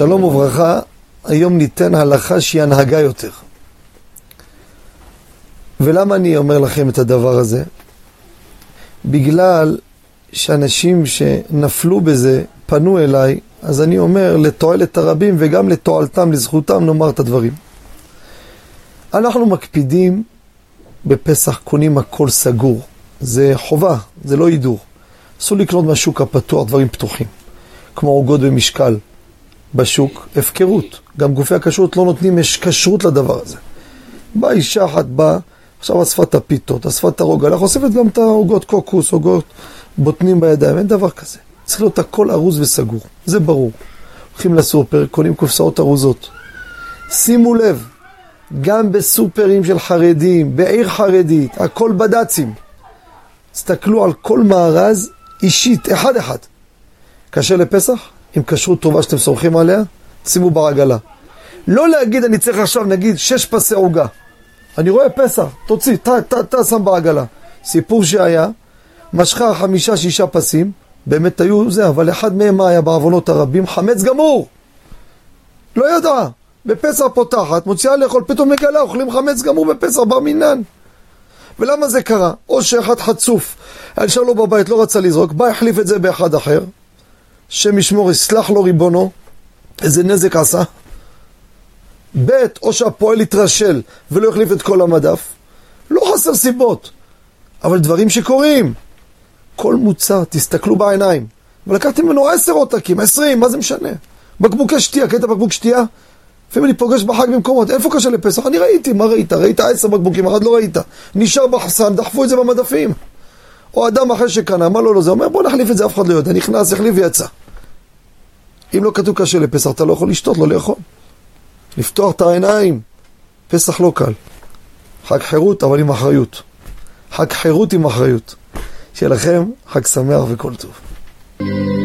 שלום וברכה, היום ניתן הלכה שהיא הנהגה יותר. ולמה אני אומר לכם את הדבר הזה? בגלל שאנשים שנפלו בזה פנו אליי, אז אני אומר לתועלת הרבים וגם לתועלתם, לזכותם נאמר את הדברים. אנחנו מקפידים בפסח, קונים הכל סגור, זה חובה, זה לא ידור. אסור לקנות מהשוק הפתוח דברים פתוחים, כמו עוגות במשקל בשוק, הפקרות. גם גופי הכשרות לא נותנים כשרות לדבר הזה. באה אישה אחת, באה, עכשיו אספה את הפיתות, אספה את הרוגלה, חושפת גם את העוגות קוקוס, עוגות בוטנים בידיים, אין דבר כזה. צריך להיות הכל ארוז וסגור, זה ברור. הולכים לסופר, קונים קופסאות ארוזות. שימו לב, גם בסופרים של חרדים, בעיר חרדית, הכל בדצים. תסתכלו על כל מארז אישית, אחד אחד. קשה לפסח? עם כשרות טובה שאתם סומכים עליה, שימו ברגלה. לא להגיד, אני צריך עכשיו, נגיד, 6 פסי עוגה. אני רואה פסח, תוציא, שם ברגלה. סיפור שהיה, משכה 5-6 פסים, באמת היו זה, אבל אחד מהם מה היה בעוונות הרבים? חמץ גמור! לא ידע, בפסח פותחת, מוציאה לאכול, פתאום מגלה, אוכלים חמץ גמור בפסח בר מינן. ולמה זה קרה? או שאחד חצוף, האישה לא בבית, לא רצה לזרוק, בא, החליף את זה באחד אחר, שמשמור, יסלח לו ריבונו, איזה נזק עשה. בית, או שהפועל יתרשל ולא יחליף את כל המדף. לא חסר סיבות, אבל דברים שקורים. כל מוצר, תסתכלו בעיניים. ולקחתי ממנו 10 עותקים, 20, מה זה משנה? בקבוקי שתייה, קטע בקבוק שתייה. לפעמים אני פוגש בחג במקומות, איפה קשה לפסח? אני ראיתי, מה ראית? ראית 10 בקבוקים, אחד לא ראית. נשאר בחסן, דחפו את זה במדפים. או אדם אחרי שקנה, מה לא, זה אומר, בוא נחליף את זה, אף אחד לא יודע, נכנס, החליף ויצא. אם לא כתוב קשה לפסח, אתה לא יכול לשתות, לא לאכול. לפתוח את העיניים. פסח לא קל. חג חירות, אבל עם אחריות. חג חירות עם אחריות. שיהיה לכם חג שמח וכל טוב.